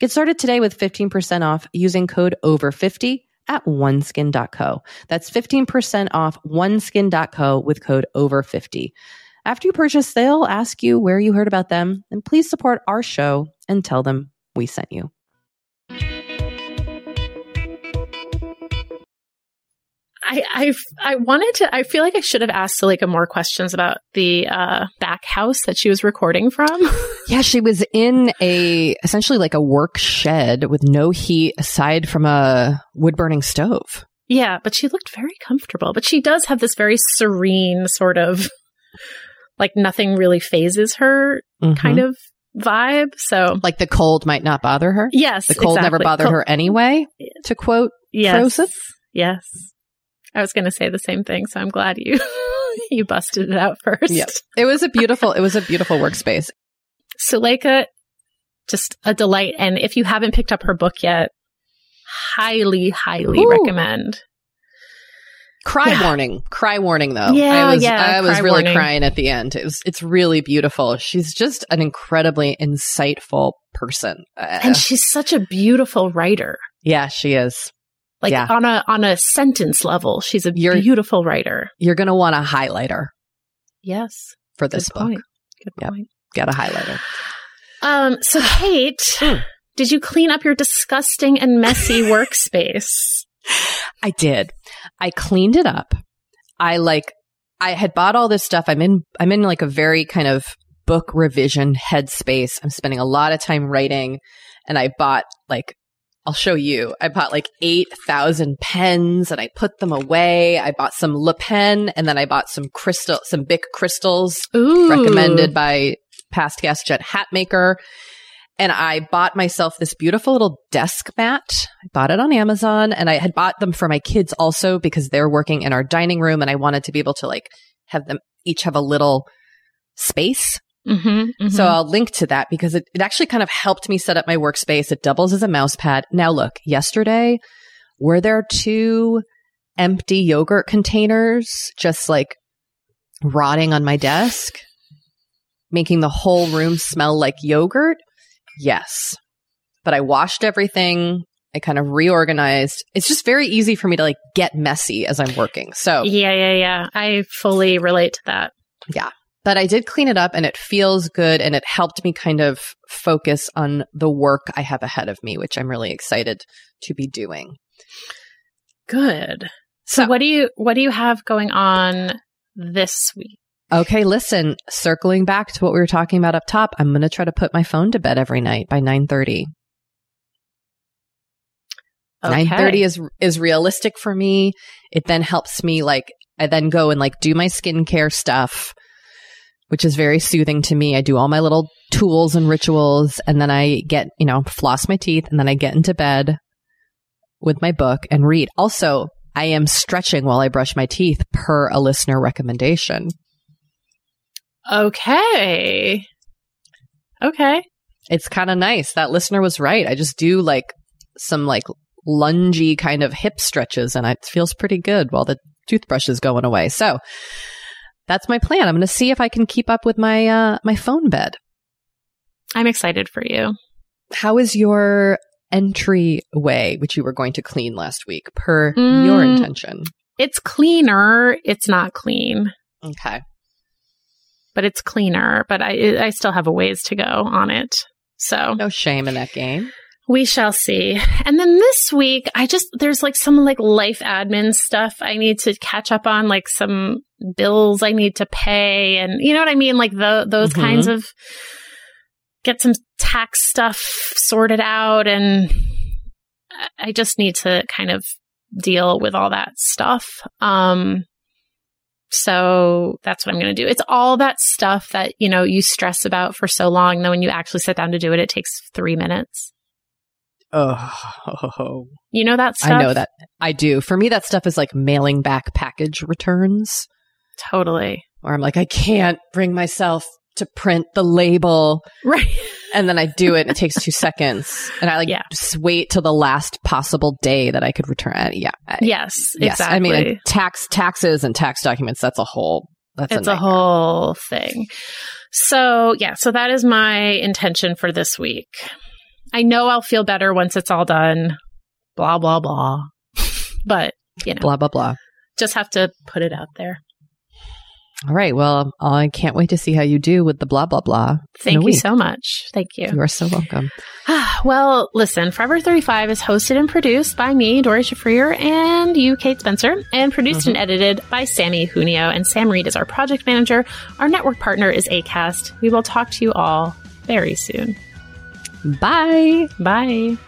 Get started today with 15% off using code OVER50 at oneskin.co. That's 15% off oneskin.co with code OVER50. After you purchase, they'll ask you where you heard about them, and please support our show and tell them we sent you. I wanted to, I feel like I should have asked Suleika more questions about the back house that she was recording from. Yeah, she was in essentially like a work shed with no heat aside from a wood burning stove. Yeah, but she looked very comfortable. But she does have this very serene sort of like nothing really phases her kind of vibe. So like the cold might not bother her. Yes. The cold never bothered her anyway, to quote Frozen. Yes. I was going to say the same thing, so I'm glad you you busted it out first. Yep. It was a beautiful workspace. Suleika, just a delight. And if you haven't picked up her book yet, highly recommend. Cry warning though. Yeah, I was really crying at the end. It's really beautiful. She's just an incredibly insightful person. And she's such a beautiful writer. Yeah, she is. Like on a sentence level, she's a beautiful writer. You're going to want a highlighter. Yes. For this book. Good point. Got a highlighter. So Kate, did you clean up your disgusting and messy workspace? I did. I cleaned it up. I had bought all this stuff. I'm in like a very kind of book revision headspace. I'm spending a lot of time writing, and I bought like, I'll show you. I bought like 8,000 pens and I put them away. I bought some Le Pen, and then I bought some Bic crystals. Ooh. Recommended by past guest Jet Hatmaker. And I bought myself this beautiful little desk mat. I bought it on Amazon, and I had bought them for my kids also because they're working in our dining room and I wanted to be able to like have them each have a little space. So I'll link to that because it actually kind of helped me set up my workspace. It doubles as a mouse pad. Now, look, yesterday, were there two empty yogurt containers just like rotting on my desk, making the whole room smell like yogurt? Yes. But I washed everything. I kind of reorganized. It's just very easy for me to like get messy as I'm working. So yeah. I fully relate to that. Yeah. But I did clean it up and it feels good and it helped me kind of focus on the work I have ahead of me, which I'm really excited to be doing. Good. So what do you have going on this week? Okay, listen, circling back to what we were talking about up top, I'm going to try to put my phone to bed every night by 9:30. Okay. 9:30 is realistic for me. It then helps me like I then go and like do my skincare stuff, which is very soothing to me. I do all my little tools and rituals, and then I get, floss my teeth, and then I get into bed with my book and read. Also, I am stretching while I brush my teeth per a listener recommendation. Okay. It's kind of nice. That listener was right. I just do like some like lungy kind of hip stretches, and it feels pretty good while the toothbrush is going away. So that's my plan. I'm going to see if I can keep up with my my phone bed. I'm excited for you. How is your entryway, which you were going to clean last week, per your intention? It's cleaner. It's not clean. Okay. But it's cleaner. But I still have a ways to go on it. So no shame in that game. We shall see. And then this week, there's like some like life admin stuff I need to catch up on, like some bills I need to pay. And you know what I mean? Like those kinds of, get some tax stuff sorted out. And I just need to kind of deal with all that stuff. So that's what I'm going to do. It's all that stuff that, you stress about for so long. And then when you actually sit down to do it, it takes 3 minutes. Oh, you know that stuff? I know that. I do. For me, that stuff is like mailing back package returns. Totally. Or I'm like, I can't bring myself to print the label. Right. And then I do it and it takes 2 seconds. And I just wait till the last possible day that I could return. Yeah. Yes, exactly. I mean, taxes and tax documents, it's a whole thing. So yeah, so that is my intention for this week. I know I'll feel better once it's all done, blah, blah, blah. But, blah, blah, blah. Just have to put it out there. All right. Well, I can't wait to see how you do with the blah, blah, blah. Thank you so much. Thank you. You are so welcome. Well, listen, Forever 35 is hosted and produced by me, Dori Shafrir, and you, Kate Spencer, and produced and edited by Sammy Junio. And Sam Reed is our project manager. Our network partner is Acast. We will talk to you all very soon. Bye.